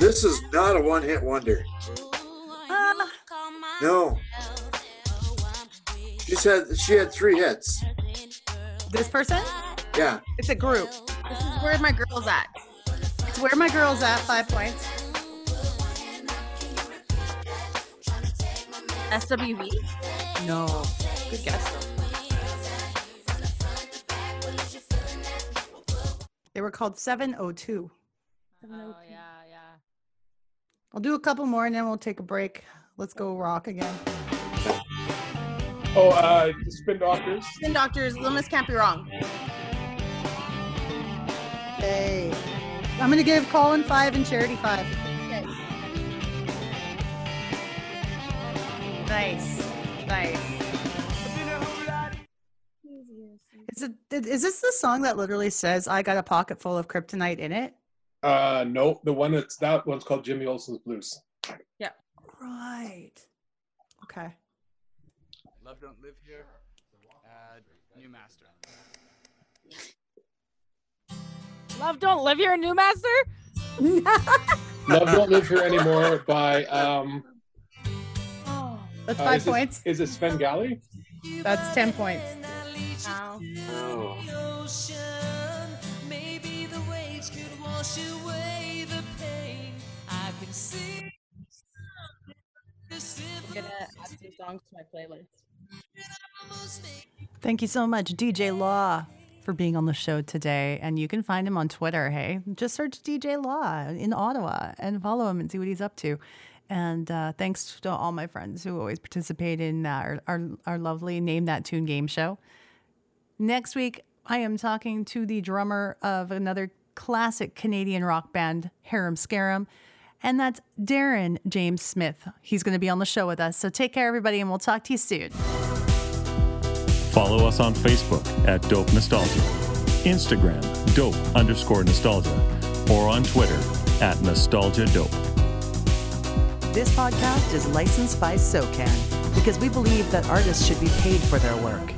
This is not a one-hit wonder. No. She had three hits. This person? Yeah. It's a group. This is Where My Girl's At. It's Where My Girl's At, 5 points. SWV? No. Good guess. They were called 702. Oh, yeah. I'll do a couple more and then we'll take a break. Let's go rock again. Oh, Spin Doctors. Spin Doctors, Little Miss Can't Be Wrong. Hey. Okay. I'm going to give Colin 5 and Charity 5. Okay. Nice. Nice. Is this the song that literally says, I got a pocket full of kryptonite in it? No, that one's called Jimmy Olsen's Blues. Yeah. Right. Okay. Love Don't Live Here. New Master. Love Don't Live Here, New Master? Love Don't Live Here Anymore by that's 5 points. Is it Svengali? That's 10 points. Wow. Oh. Away the pain. I can see. I'm gonna add some songs to my playlist. Thank you so much, DJ Law, for being on the show today. And you can find him on Twitter, hey? Just search DJ Law in Ottawa and follow him and see what he's up to. And thanks to all my friends who always participate in our lovely Name That Tune game show. Next week, I am talking to the drummer of another classic Canadian rock band, Harum Scarum, and that's Darren James Smith. He's going to be on the show with us, so take care, everybody, and we'll talk to you soon. Follow us on Facebook at Dope Nostalgia. Instagram, dope_nostalgia, or on Twitter @nostalgiadope. This podcast is licensed by SOCAN because we believe that artists should be paid for their work.